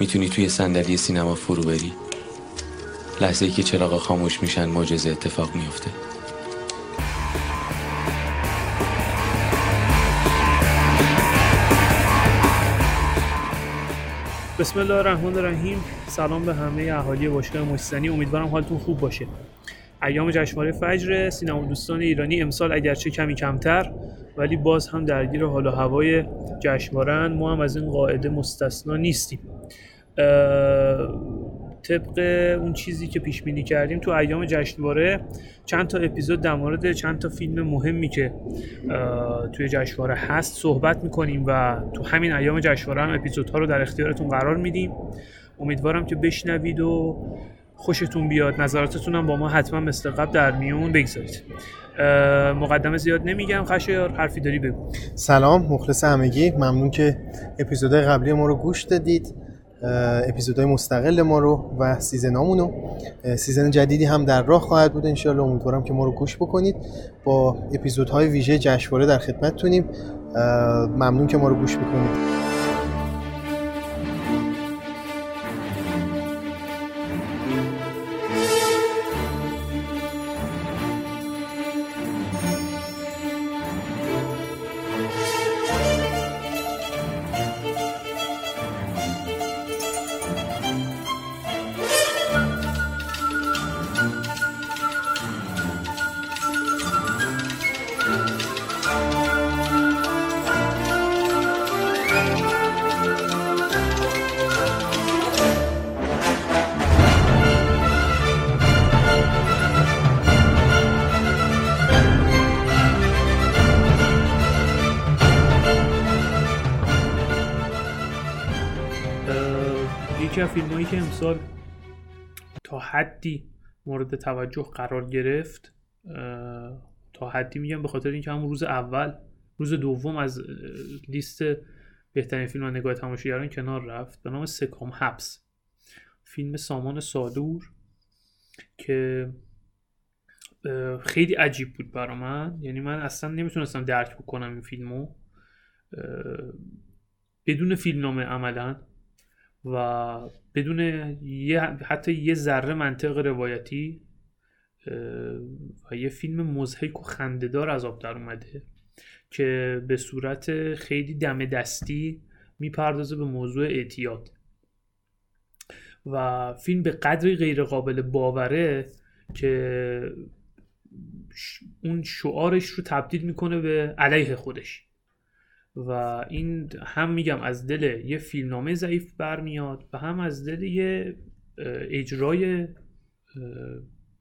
میتونی توی صندلی سینما فرو بری. لحظه‌ای که چراغا خاموش میشن معجزه اتفاق میفته. بسم الله الرحمن الرحیم. سلام به همه اهالی باشگاه مجلسنی، امیدوارم حالتون خوب باشه. ایام جشنواره فجر سینما دوستان ایرانی امسال اگرچه کمی کمتر ولی باز هم درگیر حال و هوای جشنواره‌اند. ما هم از این قاعده مستثنا نیستیم. طبق اون چیزی که پیش بینی کردیم تو ایام جشنواره چند تا اپیزود در مورد چند تا فیلم مهمی که توی جشنواره هست صحبت می‌کنیم و تو همین ایام جشنواره هم اپیزودها رو در اختیارتون قرار میدیم. امیدوارم که بشنوید و خوشتون بیاد. نظراتتون هم با ما حتما مثل قبل در میون بگذارید. مقدمه زیاد نمیگم، خشایار حرفی داری بگو. سلام، مخلص همگی، ممنون که اپیزودهای قبلی ما رو گوش دادید. اپیزودهای مستقل ما رو و سیزنامون رو، سیزن جدیدی هم در راه خواهد بود انشالله. امیدوارم که ما رو گوش بکنید. با اپیزودهای ویژه جشنواره در خدمتتونیم. ممنون که ما رو گوش بکنید. فیلمایی که امسال تا حدی مورد توجه قرار گرفت، تا حدی میگم به خاطر اینکه همون روز اول، روز دوم از لیست بهترین فیلم و نگاه تماشاگران کنار رفت، به نام سکام حبس، فیلم سامان سالور که خیلی عجیب بود برا من. یعنی من اصلا نمیتونستم درک بکنم این فیلمو بدون فیلمنامه عملاً و بدون حتی یه ذره منطق روایتی، و یه فیلم مضحک و خنده‌دار از آب در اومده که به صورت خیلی دم دستی میپردازه به موضوع اعتیاد. و فیلم به قدری غیر قابل باوره که اون شعارش رو تبدیل میکنه به علیه خودش، و این هم میگم از دل یه فیلمنامه ضعیف برمیاد و هم از دل یه اجرای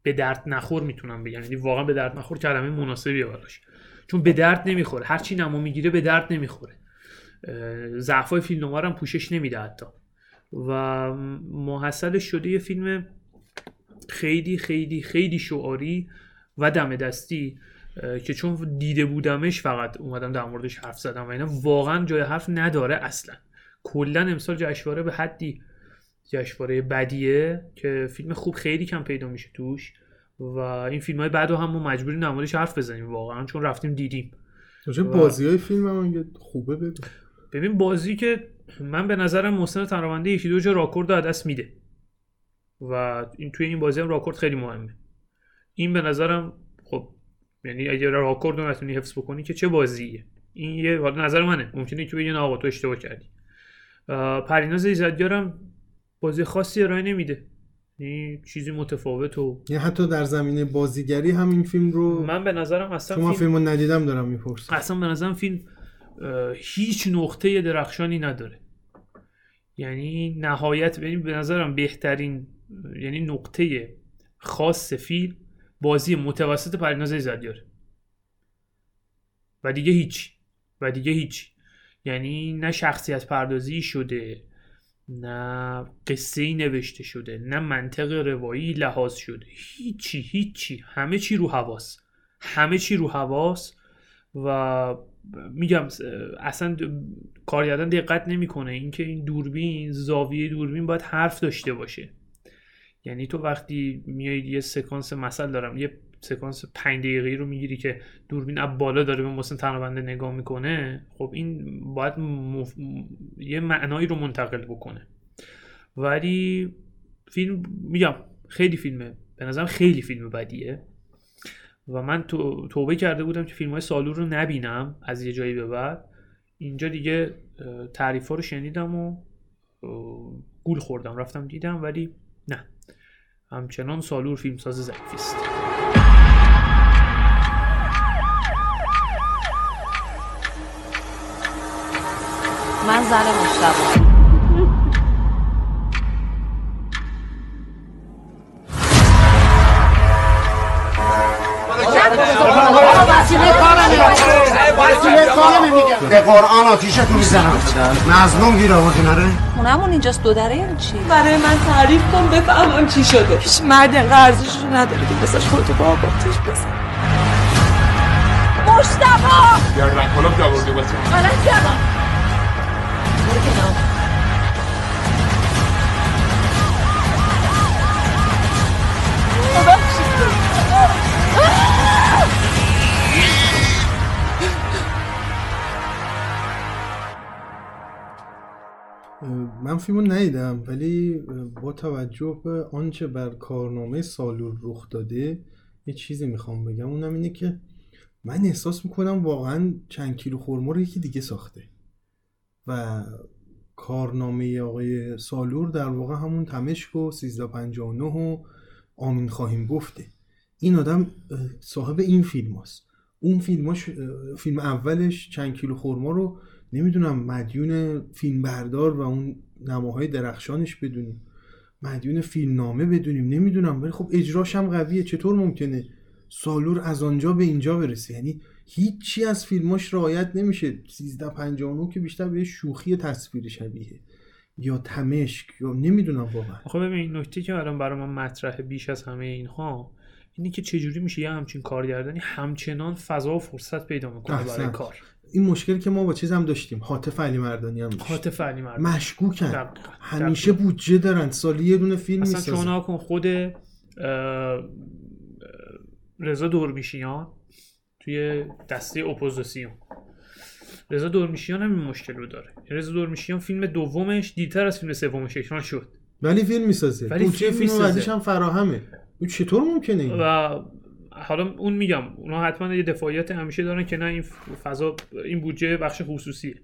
به درد نخور میتونم بگم. یعنی واقعا به درد نخور کلمه مناسبیه براش، چون به درد نمیخوره، هرچی نما میگیره به درد نمیخوره، ضعفای فیلمنامه رو هم پوشش نمیده حتی، و محصل شده یه فیلم خیلی خیلی خیلی شعاری و دم دستی که چون دیده بودمش فقط اومدم در موردش حرف زدم و اینا واقعا جای حرف نداره اصلا. کلن امسال جشنواره به حدی جشنواره بدیه که فیلم خوب خیلی کم پیدا میشه توش، و این فیلم‌های بعدو هم ما مجبوریم در موردش حرف بزنیم واقعا، چون رفتیم دیدیم. چون بازی‌های فیلم هم خوبه. ببین بازی که من به نظرم محسن تنابنده یکی دو جا راکورد رو از دست میده و این توی این بازی هم راکورد خیلی مهمه. این به نظرم خب، یعنی اگه راکورد رو نتونی حفظ بکنی که چه بازیه. این یه نظر منه، ممکنه که بگن آقا تو اشتباه کردی. پریناز ایزدگارد هم بازی خاصی ارائه نمیده، یعنی چیزی متفاوت و حتی در زمینه بازیگری هم این فیلم رو من به نظرم اصلا چون فیلمو ندیدم دارم میپرسم، اصلا به نظرم فیلم هیچ نقطه درخشانی نداره. یعنی نهایت به نظرم بهترین، یعنی نقطه خاص فیلم بازی متوسط پریناز ایزدگارد و دیگه هیچ، و دیگه هیچ. یعنی نه شخصیت پردازی شده، نه قصه‌ای نوشته شده، نه منطق روایی لحاظ شده، هیچی. همه چی رو حواس، و میگم اصلا کارگردان دقت نمیکنه اینکه این دوربین، زاویه دوربین باید حرف داشته باشه. یعنی تو وقتی میای یه سکانس، مثلا دارم یه سکانس 5 دقیقه‌ای رو میگیری که دوربین از بالا داره به محسن تنابنده نگاه میکنه، خب این باید یه معنایی رو منتقل بکنه. ولی فیلم میگم خیلی فیلمه، به نظرم خیلی فیلم بدیه و من توبه کرده بودم که فیلم‌های سالور رو نبینم از یه جایی به بعد. اینجا دیگه تعریف‌ها رو شنیدم و گول خوردم، رفتم دیدم، ولی نه، همچنان سالور فیلمساز ضعیفی است. من زن مشتبه. به قرآن آتیشتون میزنم، مظلوم گیر آوردین. آره خونمون اینجاست، دو دره. یعنی چی؟ برای من تعریف کن بفهمم چی شده. هیچ مرد قرضشو نداره که بساش خودتو با آتیش بزن. مشتبه یار رکولم که آورده بسیم حالا جوان برو کنام. من فیلمو ندیدم، ولی با توجه به آنچه بر کارنامه سالور رخ داده یه چیزی میخوام بگم. اونم اینه که من احساس میکنم واقعا چند کیلو خرما رو یکی دیگه ساخته و کارنامه آقای سالور در واقع همون تمشک و 1359 و آمین خواهیم گفته. این آدم صاحب این فیلم هست. اون فیلم اولش چند کیلو خرما رو نمیدونم مدیون فیلم بردار و اون نماهای درخشانش بدونیم، مدیون فیلم نامه بدونیم، نمیدونم، ولی خب اجراش هم قویه. چطور ممکنه سالور از آنجا به اینجا برسه؟ یعنی هیچی از فیلماش رعایت نمیشه. 1359 که بیشتر به شوخی تصویری شبیه یا تمشک یا نمیدونم واقعا. خب ببین نکته که الان برای من مطرحه بیش از همه اینها اینی که چجوری میشه یه همچین کارگردانی همچنان فضا و فرصت پیدا میکنه برای کار. این مشکلی که ما با چیز هم داشتیم، هاتف علیمردانی هم داشت. هاتف علیمردانی مشکوکن، همیشه بودجه دارن، سالی یه دونه فیلم میسازن. اصلا چونا کن خود رضا دورمیشیان توی دسته اپوزیسیون، رضا دورمیشیان هم این مشکل رو داره. رضا دورمیشیان فیلم دومش دیرتر از فیلم سومش اکران شد، ولی فیلم میسازه، بودجه فیلم بعدیش هم فراهمه. اون چطور ممکنه؟ و حالا اون میگم اونا حتما یه دفاعیت همیشه دارن که نه این فضا، این بودجه بخش خصوصیه.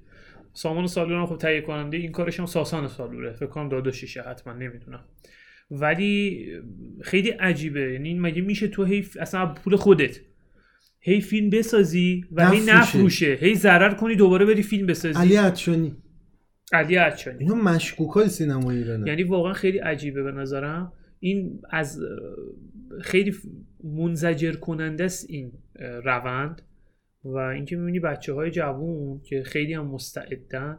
سامان سالور خب تهیه کننده این کارش هم ساسان سالوره، فکر کنم داداششه حتما، نمیدونم، ولی خیلی عجیبه. یعنی مگه میشه تو اصلا پول خودت هی فیلم بسازی و هی نفروشه، هی ضرر کنی دوباره بری فیلم بسازی؟ علی عطشانی اینا مشکوکای سینمای ایرانه. یعنی واقعا خیلی عجیبه به نظرم. این از خیلی منزجر کننده است این روند. و اینکه می‌بینی بچه‌های جوون که خیلی هم مستعدن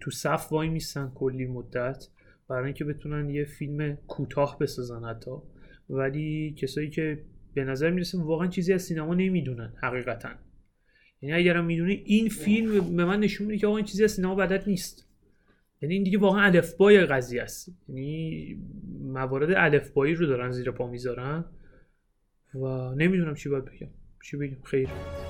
تو صف وای میسن کلی مدت برای اینکه بتونن یه فیلم کوتاه بسازن حتی، ولی کسایی که به نظر میرسه واقعا چیزی از سینما نمیدونن حقیقتا. یعنی اگرم میدونی این فیلم به من نشون میده که آقا این چیزی از سینما بلد نیست. یعنی این دیگه واقعا الفبای قضیه است. یعنی موارد الفبایی رو دارن زیر پا میذارن و نمیدونم چی باید بگم. خیر.